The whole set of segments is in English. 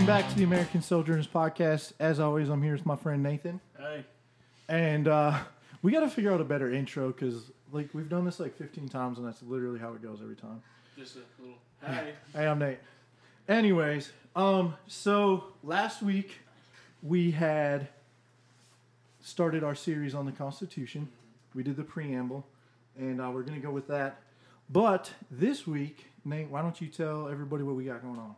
Welcome back to the American Sojourners Podcast. As always, I'm here with my friend Nathan. Hey. And we got to figure out a better intro because we've done this 15 times and that's literally how it goes every time. Just a little, hey. Hey, I'm Nate. Anyways, so last week we had started our series on the Constitution. We did the preamble and we're going to go with that. But this week, Nate, why don't you tell everybody what we got going on?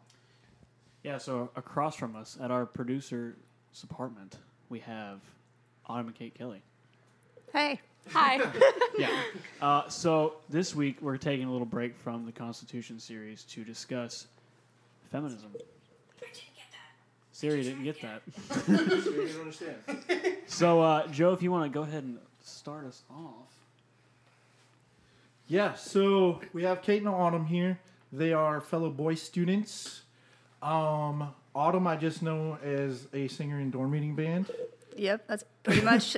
Yeah, so across from us at our producer's apartment, we have Autumn and Kate Kelly. Hey. Hi. Yeah. So this week, we're taking a little break from the Constitution series to discuss feminism. Siri didn't get that. Siri didn't understand. So, Joe, if you want to go ahead and start us off. Yeah, so we have Kate and Autumn here. They are fellow Boyce students. Autumn, I just know as a singer in dorm meeting band. Yep, that's pretty much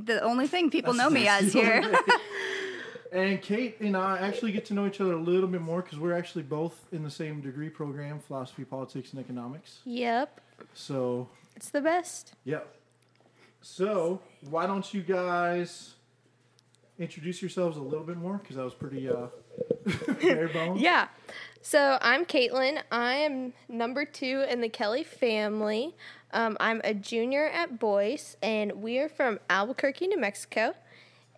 the only thing people know me as here. And Kate and I actually get to know each other a little bit more because we're actually both in the same degree program, philosophy, politics, and economics. Yep. So. It's the best. Yep. So, why don't you guys introduce yourselves a little bit more because that was pretty bare bones. Yeah. So, I'm Caitlin. I am number 2 in the Kelly family. I'm a junior at Boyce, and we are from Albuquerque, New Mexico.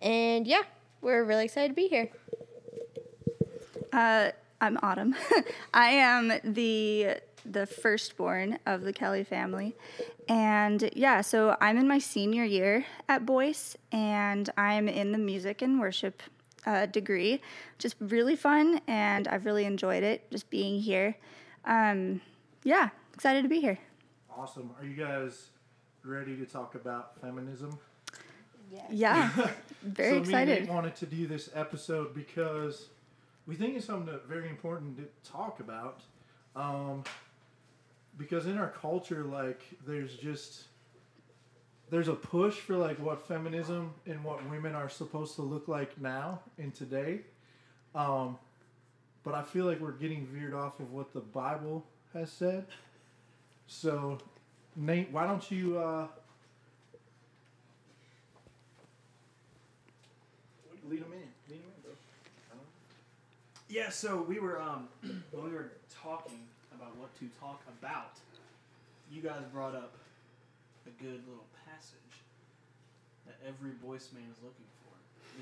And, yeah, we're really excited to be here. I'm Autumn. I am the firstborn of the Kelly family. And, yeah, so I'm in my senior year at Boyce, and I'm in the music and worship degree. Just really fun, and I've really enjoyed it, just being here. Yeah, excited to be here. Awesome. Are you guys ready to talk about feminism? Yeah. Yeah. Very so excited. So we wanted to do this episode because we think it's something that's very important to talk about. Because in our culture, there's a push for what feminism and what women are supposed to look like now and today. But I feel like we're getting veered off of what the Bible has said. So, Nate, why don't you... lead them in. Lead them in, bro. Yeah, so we were... when we were talking about what to talk about, you guys brought up a good little passage that every Boyce man is looking for.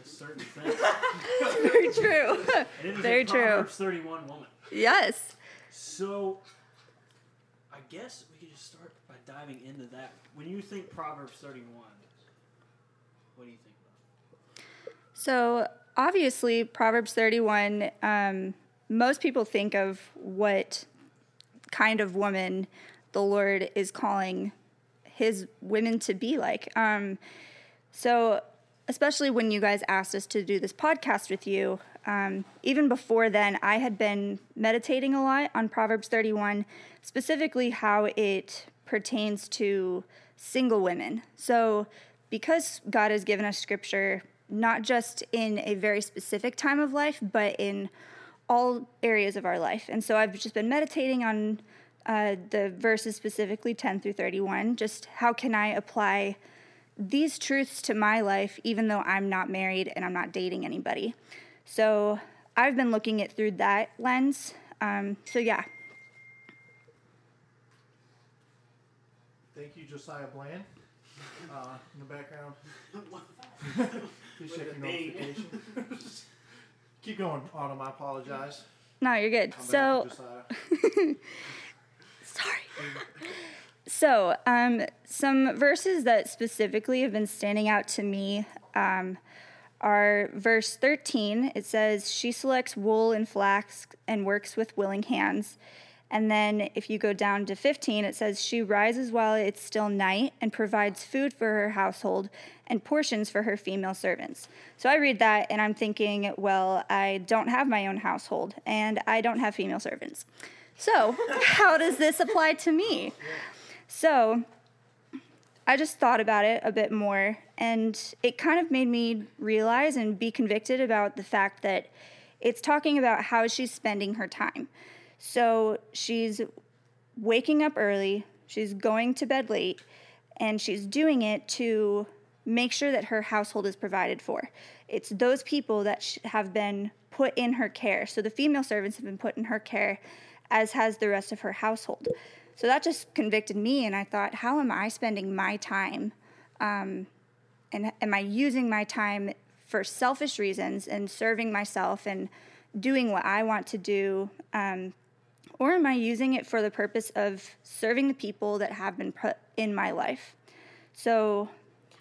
This certain thing. Very true. It is very true. Proverbs 31 woman. Yes. So, I guess we could just start by diving into that. When you think Proverbs 31, what do you think about? So, obviously, Proverbs 31, most people think of what kind of woman the Lord is calling his women to be like. So especially when you guys asked us to do this podcast with you, even before then, I had been meditating a lot on Proverbs 31, specifically how it pertains to single women. So because God has given us scripture, not just in a very specific time of life, but in all areas of our life. And so I've just been meditating on the verses specifically 10 through 31, just how can I apply these truths to my life, even though I'm not married and I'm not dating anybody. So I've been looking at through that lens. So yeah. Thank you, Josiah Bland. In the background. Just checking notifications. Keep going, Autumn. I apologize. No, you're good. So, sorry. So, some verses that specifically have been standing out to me are verse 13. It says, "She selects wool and flax and works with willing hands." And then if you go down to 15, it says, "She rises while it's still night and provides food for her household and portions for her female servants." So I read that and I'm thinking, well, I don't have my own household and I don't have female servants. So how does this apply to me? So I just thought about it a bit more and it kind of made me realize and be convicted about the fact that it's talking about how she's spending her time. So she's waking up early, she's going to bed late, and she's doing it to make sure that her household is provided for. It's those people that have been put in her care. So the female servants have been put in her care, as has the rest of her household. So that just convicted me, and I thought, how am I spending my time? And am I using my time for selfish reasons and serving myself and doing what I want to do? Or am I using it for the purpose of serving the people that have been put in my life? So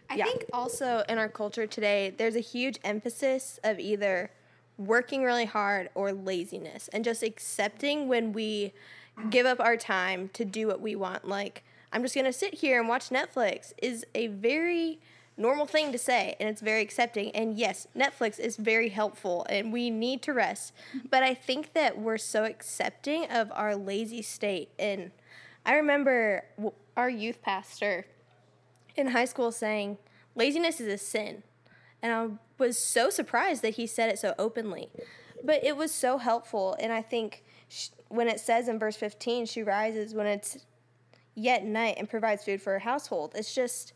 I think also in our culture today, there's a huge emphasis of either working really hard or laziness, and just accepting when we give up our time to do what we want. Like, I'm just going to sit here and watch Netflix is a very normal thing to say, and it's very accepting. And yes, Netflix is very helpful, and we need to rest. But I think that we're so accepting of our lazy state. And I remember our youth pastor in high school saying, laziness is a sin. And I was so surprised that he said it so openly. But it was so helpful. And I think when it says in verse 15, she rises when it's yet night and provides food for her household. It's just,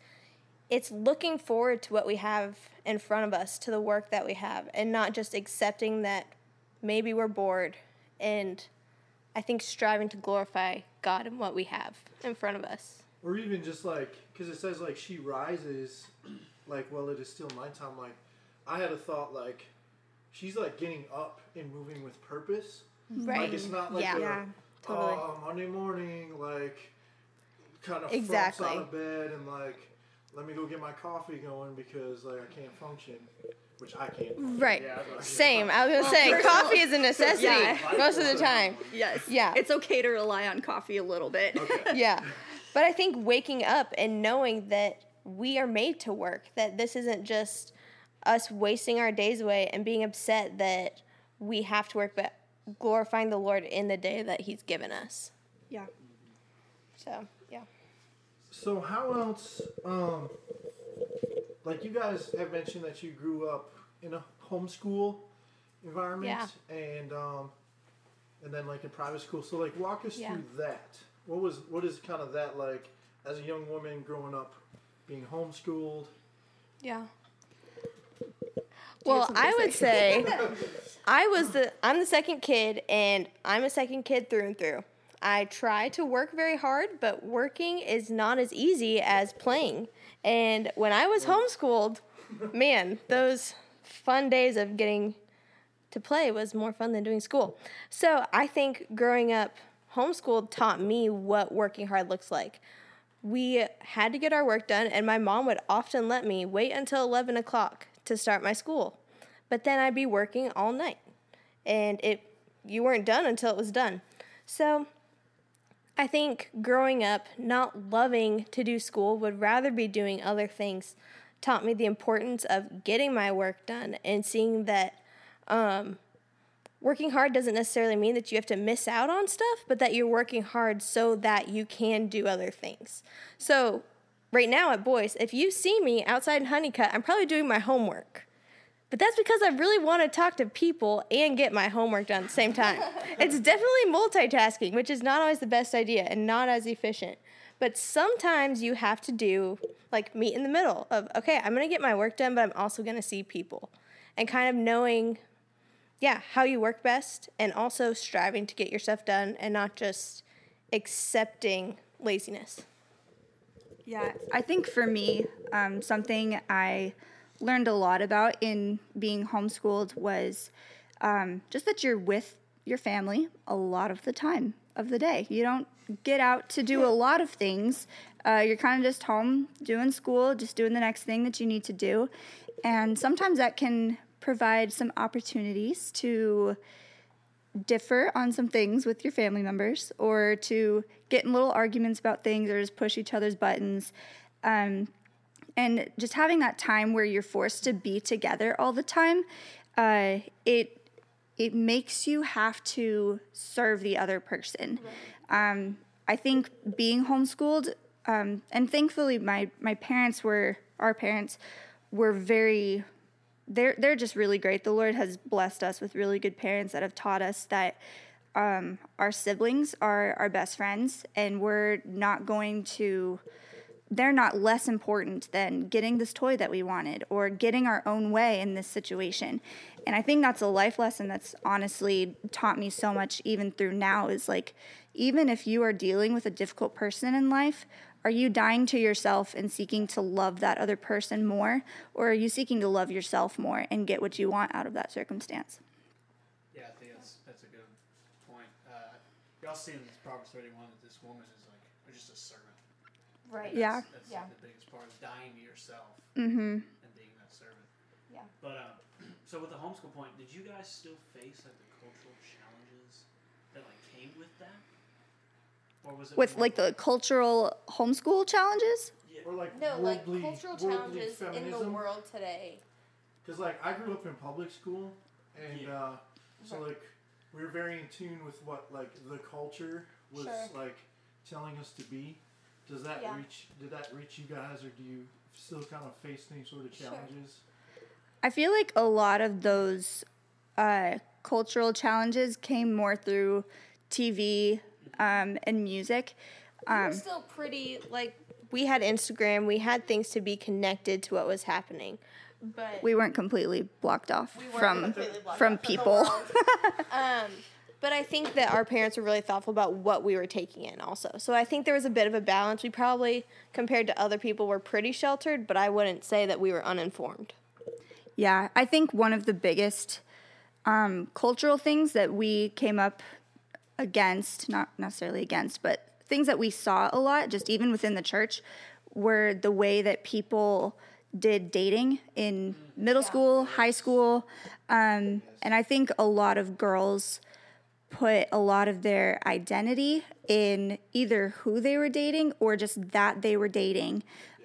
it's looking forward to what we have in front of us, to the work that we have, and not just accepting that maybe we're bored. And I think striving to glorify God in what we have in front of us. Or even just like, because it says like she rises, like, well, it is still nighttime. Like, I had a thought like, she's like getting up and moving with purpose. Right. Like, it's not like totally. Monday morning, like, kind of flops out of bed and like, let me go get my coffee going because like I can't function, which I can't. Right. Yeah, same. I was going to say, coffee is a necessity most of the time. Yes. Yeah. It's okay to rely on coffee a little bit. Okay. Yeah. But I think waking up and knowing that we are made to work, that this isn't just us wasting our days away and being upset that we have to work, but glorifying the Lord in the day that he's given us. Yeah. So, yeah. So how else, like you guys have mentioned that you grew up in a homeschool environment and then like in private school. So like walk us through that. What is kind of that like as a young woman growing up being homeschooled? Yeah. Well, I would say I'm the second kid, and I'm a second kid through and through. I try to work very hard, but working is not as easy as playing. And when I was homeschooled, man, those fun days of getting to play was more fun than doing school. So I think growing up homeschooled taught me what working hard looks like. We had to get our work done, and my mom would often let me wait until 11 o'clock to start my school. But then I'd be working all night, and you weren't done until it was done. So I think growing up, not loving to do school, would rather be doing other things, taught me the importance of getting my work done and seeing that working hard doesn't necessarily mean that you have to miss out on stuff, but that you're working hard so that you can do other things. So right now at Boyce, if you see me outside in Honeycutt, I'm probably doing my homework. But that's because I really want to talk to people and get my homework done at the same time. It's definitely multitasking, which is not always the best idea and not as efficient. But sometimes you have to do, like, meet in the middle of, okay, I'm going to get my work done, but I'm also going to see people. And kind of knowing how you work best, and also striving to get your stuff done and not just accepting laziness. Yeah, I think for me, something I learned a lot about in being homeschooled was just that you're with your family a lot of the time of the day. You don't get out to do a lot of things. You're kind of just home doing school, just doing the next thing that you need to do. And sometimes that can provide some opportunities to differ on some things with your family members, or to get in little arguments about things, or just push each other's buttons. And just having that time where you're forced to be together all the time, it makes you have to serve the other person. I think being homeschooled, and thankfully our parents were very... They're just really great. The Lord has blessed us with really good parents that have taught us that our siblings are our best friends, and we're not going to, they're not less important than getting this toy that we wanted or getting our own way in this situation. And I think that's a life lesson that's honestly taught me so much even through now, is like, even if you are dealing with a difficult person in life, are you dying to yourself and seeking to love that other person more? Or are you seeking to love yourself more and get what you want out of that circumstance? Yeah, I think that's a good point. Y'all seen in Proverbs 31 that this woman is like just a servant. Right. That's, yeah. That's yeah. The biggest part, is dying to yourself and being that servant. Yeah. But so with the homeschool point, did you guys still face like the cultural challenges that like came with that, or was it with like the cultural homeschool challenges? Yeah. Or like no, worldly, like cultural challenges in the world today. Because like I grew up in public school, and so like we were very in tune with what like the culture was like telling us to be. Does that reach? Did that reach you guys, or do you still kind of face any sort of challenges? I feel like a lot of those cultural challenges came more through TV and music. We were still pretty, like, we had Instagram. We had things to be connected to what was happening. But we weren't completely blocked off from people. But I think that our parents were really thoughtful about what we were taking in also. So I think there was a bit of a balance. We probably, compared to other people, were pretty sheltered, but I wouldn't say that we were uninformed. Yeah, I think one of the biggest cultural things that we came up against, not necessarily against, but things that we saw a lot, just even within the church, were the way that people did dating in middle school, high school. And I think a lot of girls put a lot of their identity in either who they were dating or just that they were dating.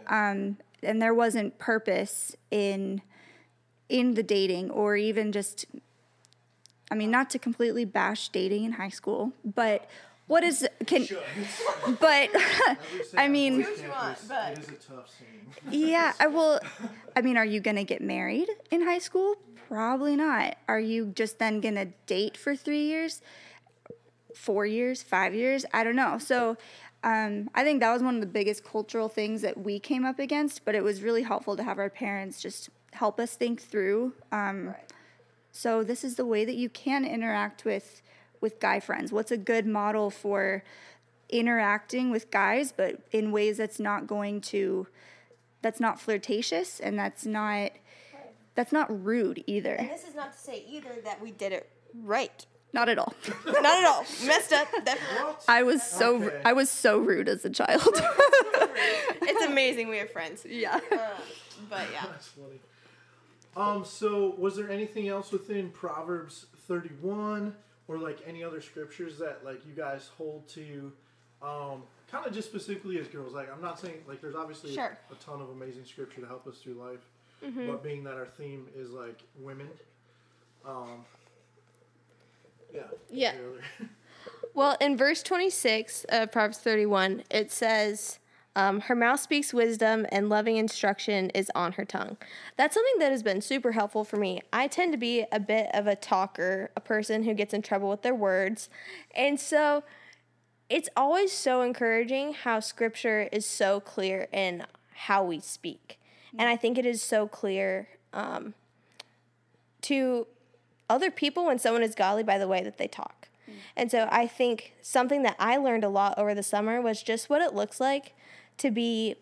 And there wasn't purpose in the dating, or even just, I mean, not to completely bash dating in high school, but I mean, do what you want, but it is a tough scene. Yeah, are you going to get married in high school? Probably not. Are you just then going to date for 3 years, 4 years, 5 years? I don't know. So I think that was one of the biggest cultural things that we came up against, but it was really helpful to have our parents just help us think through. So this is the way that you can interact with guy friends. What's a good model for interacting with guys, but in ways that's not flirtatious, and that's not rude either. And this is not to say either that we did it right. Not at all. Not at all. Messed up. Definitely. I was so rude as a child. It's amazing we are friends. Yeah. But yeah. That's funny. So was there anything else within Proverbs 31 or like any other scriptures that like you guys hold to, kind of just specifically as girls? Like, I'm not saying like there's obviously a ton of amazing scripture to help us through life. Mm-hmm. But being that our theme is like women, yeah. Well, in verse 26 of Proverbs 31, it says, "Her mouth speaks wisdom, and loving instruction is on her tongue." That's something that has been super helpful for me. I tend to be a bit of a talker, a person who gets in trouble with their words, and so it's always so encouraging how Scripture is so clear in how we speak. And I think it is so clear to other people when someone is godly by the way that they talk. Mm-hmm. And so I think something that I learned a lot over the summer was just what it looks like to be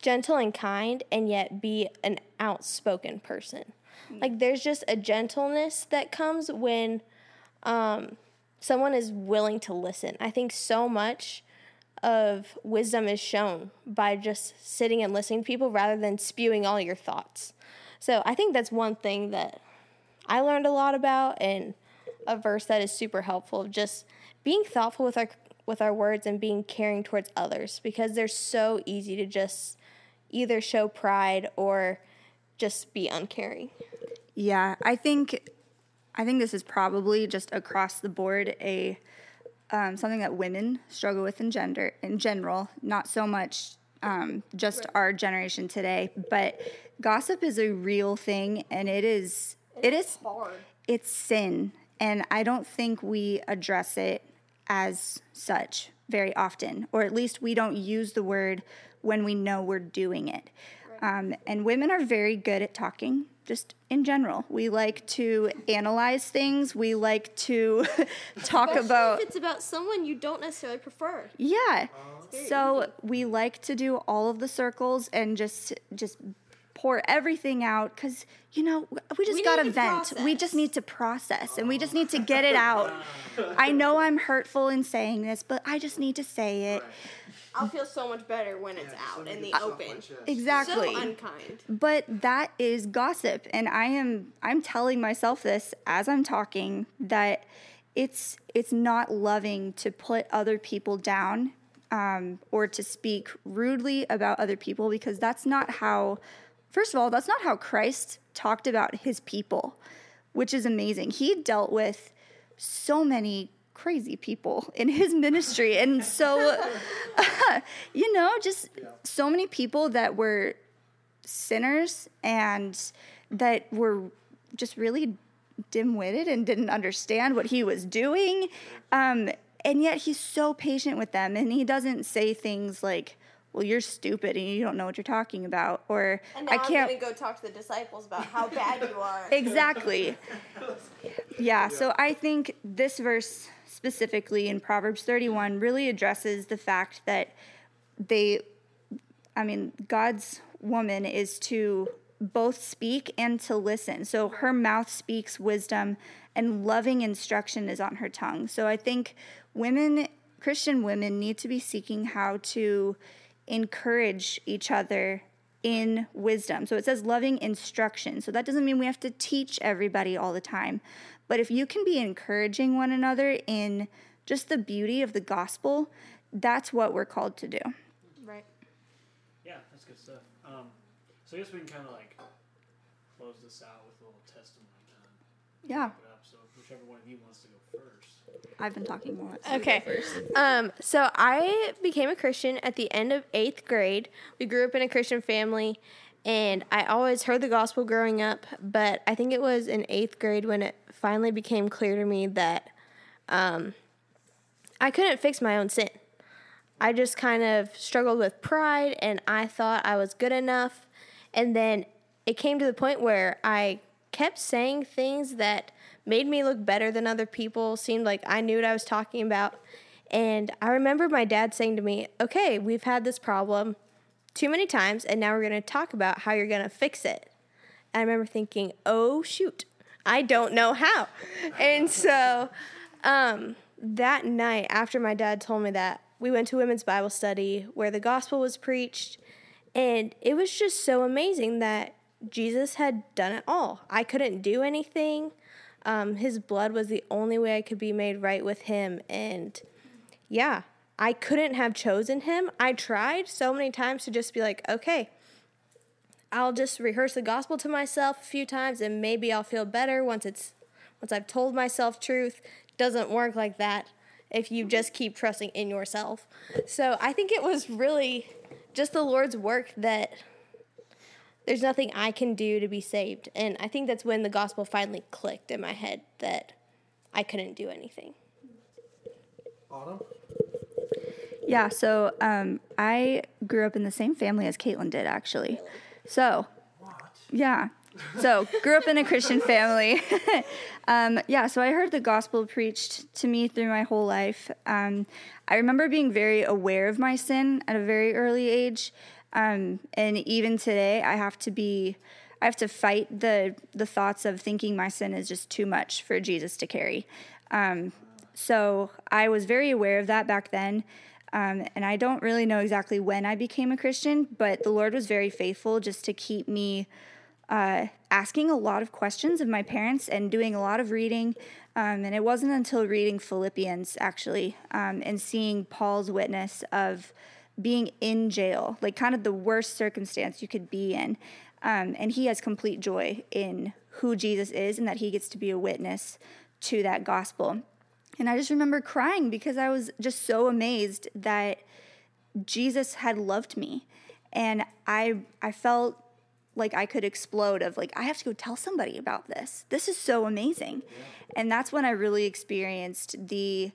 gentle and kind and yet be an outspoken person. Mm-hmm. Like, there's just a gentleness that comes when someone is willing to listen. I think so much of wisdom is shown by just sitting and listening to people rather than spewing all your thoughts. So I think that's one thing that I learned a lot about, and a verse that is super helpful of just being thoughtful with our words and being caring towards others, because they're so easy to just either show pride or just be uncaring. Yeah, I think this is probably just across the board something that women struggle with in general, not so much just our generation today, but gossip is a real thing, and it is hard. It's sin. And I don't think we address it as such very often, or at least we don't use the word when we know we're doing it. Right. And women are very good at talking, just in general. We like to analyze things. We like to talk especially about... if it's about someone you don't necessarily prefer. Yeah. So we like to do all of the circles and just pour everything out because, you know, we got to vent. We just need to process and we just need to get it out. I know I'm hurtful in saying this, but I just need to say it. Right. I'll feel so much better when it's out in the open. Exactly. So unkind. But that is gossip, and I'm telling myself this as I'm talking, that it's not loving to put other people down, or to speak rudely about other people, because that's not how. First of all, that's not how Christ talked about his people, which is amazing. He dealt with so many crazy people in his ministry. And so, you know, just so many people that were sinners and that were just really dim-witted and didn't understand what he was doing. And yet he's so patient with them. And he doesn't say things like, well, you're stupid and you don't know what you're talking about. Or I'm going to go talk to the disciples about how bad you are. Exactly. Yeah, so I think this verse specifically in Proverbs 31 really addresses the fact that God's woman is to both speak and to listen. So her mouth speaks wisdom and loving instruction is on her tongue. So I think Christian women need to be seeking how to encourage each other in wisdom. So it says loving instruction. So that doesn't mean we have to teach everybody all the time. But if you can be encouraging one another in just the beauty of the gospel, that's what we're called to do. Right. Yeah, that's good stuff. So I guess we can kind of like close this out with a little testimony time. Yeah. So whichever one of you wants to go first. I've been talking more. Okay. So I became a Christian at the end of 8th grade. We grew up in a Christian family, and I always heard the gospel growing up, but I think it was in 8th grade when it finally became clear to me that I couldn't fix my own sin. I just kind of struggled with pride, and I thought I was good enough. And then it came to the point where I kept saying things that made me look better than other people, seemed like I knew what I was talking about. And I remember my dad saying to me, okay, we've had this problem too many times, and now we're going to talk about how you're going to fix it. And I remember thinking, oh, shoot, I don't know how. And so that night after my dad told me that, we went to women's Bible study where the gospel was preached, and it was just so amazing that Jesus had done it all. I couldn't do anything. His blood was the only way I could be made right with him. And yeah, I couldn't have chosen him. I tried so many times to just be like, okay, I'll just rehearse the gospel to myself a few times and maybe I'll feel better once I've told myself truth. Doesn't work like that if you just keep trusting in yourself. So I think it was really just the Lord's work that there's nothing I can do to be saved. And I think that's when the gospel finally clicked in my head that I couldn't do anything. Autumn? Yeah, so I grew up in the same family as Caitlin did, actually. So, what? Yeah. So, grew up in a Christian family. So I heard the gospel preached to me through my whole life. I remember being very aware of my sin at a very early age. And even today I have to fight the thoughts of thinking my sin is just too much for Jesus to carry. So I was very aware of that back then. And I don't really know exactly when I became a Christian, but the Lord was very faithful just to keep me, asking a lot of questions of my parents and doing a lot of reading. And it wasn't until reading Philippians actually, and seeing Paul's witness of being in jail, like kind of the worst circumstance you could be in. And he has complete joy in who Jesus is and that he gets to be a witness to that gospel. And I just remember crying because I was just so amazed that Jesus had loved me. And I felt like I could explode of like, I have to go tell somebody about this. This is so amazing. And that's when I really experienced the,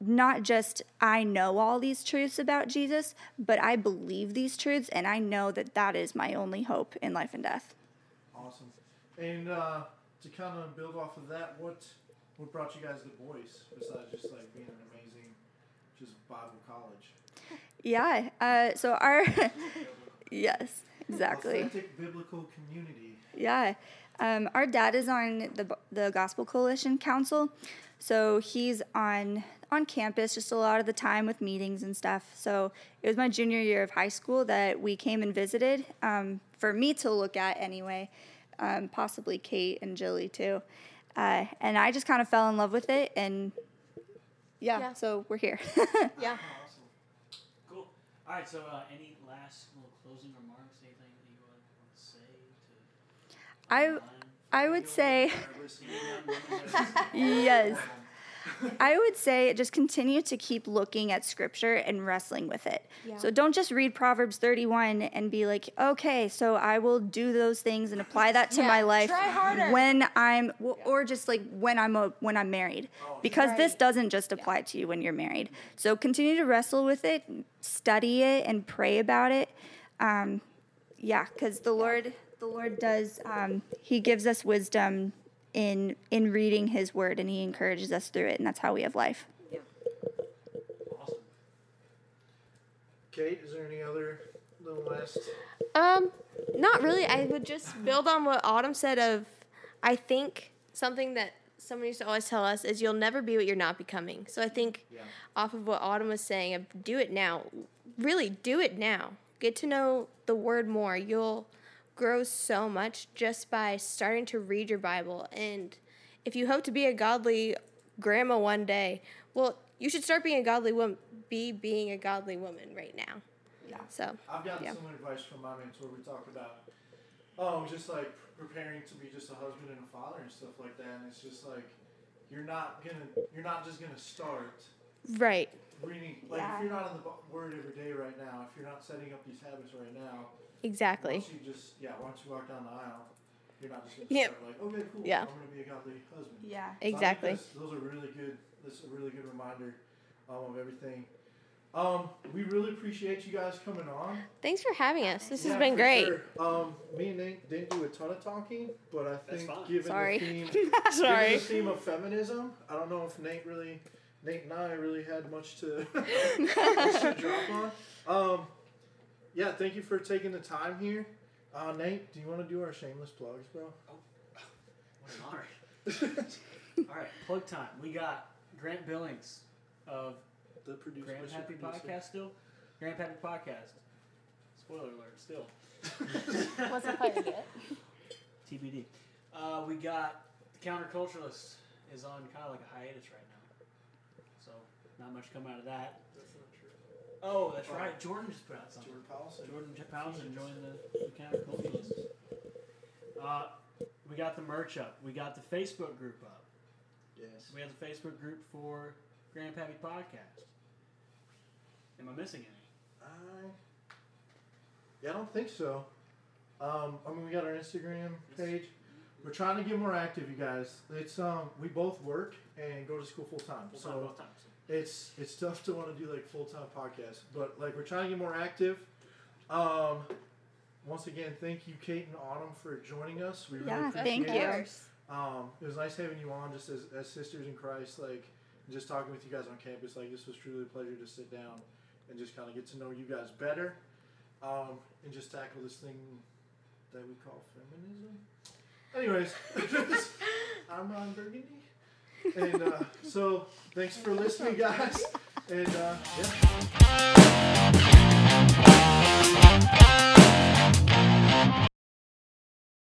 not just I know all these truths about Jesus, but I believe these truths, and I know that that is my only hope in life and death. Awesome. And to kind of build off of that, what brought you guys to Boyce, besides just like being an amazing just Bible college? Yeah. So our yes, exactly. Authentic biblical community. Yeah. Our dad is on the Gospel Coalition Council, so he's on campus just a lot of the time with meetings and stuff. So it was my junior year of high school that we came and visited, for me to look at anyway, possibly Kate and Jilly too. And I just kind of fell in love with it, and yeah. So we're here. Yeah. Awesome. Cool. All right, so any last little closing remarks, anything that you want to say? I would say, yes, I would say just continue to keep looking at Scripture and wrestling with it. Yeah. So don't just read Proverbs 31 and be like, okay, so I will do those things and apply that to my life when I'm, or just like when I'm married, because this doesn't just apply to you when you're married. So continue to wrestle with it, study it, and pray about it. Because the Lord does, he gives us wisdom in reading his word, and he encourages us through it, and that's how we have life. Yeah. Awesome. Kate, is there any other little last? Not really. I would just build on what Autumn said of, I think something that someone used to always tell us is you'll never be what you're not becoming. So I think off of what Autumn was saying, of do it now. Really, do it now. Get to know the word more. You'll grow so much just by starting to read your Bible. And if you hope to be a godly grandma one day, well, you should start being a godly woman, be being a godly woman right now. Yeah. So I've gotten some advice from my mentor. We talked about, just like preparing to be just a husband and a father and stuff like that. And it's just like, you're not just going to start. Right. Reading. Like if you're not in the word every day right now, if you're not setting up these habits right now, exactly. Once you walk down the aisle, you're not just going to start like, okay, cool, I'm going to be a godly husband. Yeah, so exactly. This is a really good reminder of everything. We really appreciate you guys coming on. Thanks for having us. This has been great. Sure. Me and Nate didn't do a ton of talking, but I think given the theme of feminism, I don't know if Nate and I really had much to drop on. Yeah, thank you for taking the time here. Nate, do you want to do our shameless plugs, bro? All right, plug time. We got Grant Billings of the Grandpappy Podcast still. Grandpappy Podcast. Spoiler alert, still. Wasn't quite yet. TBD. We got The Counterculturalist is on kind of like a hiatus right now. So not much coming out of that. Oh, that's right. Jordan just put out something. Jordan Paulson joined the Counterculturalist. We got the merch up. We got the Facebook group up. Yes. We have the Facebook group for Grandpappy Podcast. Am I missing any? I don't think so. We got our Instagram page. We're trying to get more active, you guys. It's we both work and go to school full time. Both times. It's tough to want to do like full-time podcasts, but like we're trying to get more active. Once again, thank you, Kate and Autumn, for joining us. We really appreciate it. It was nice having you on, just as sisters in Christ, like just talking with you guys on campus. Like this was truly a pleasure to sit down and just kind of get to know you guys better, and just tackle this thing that we call feminism. Anyways, I'm Ron Burgundy. And so thanks for listening, guys. And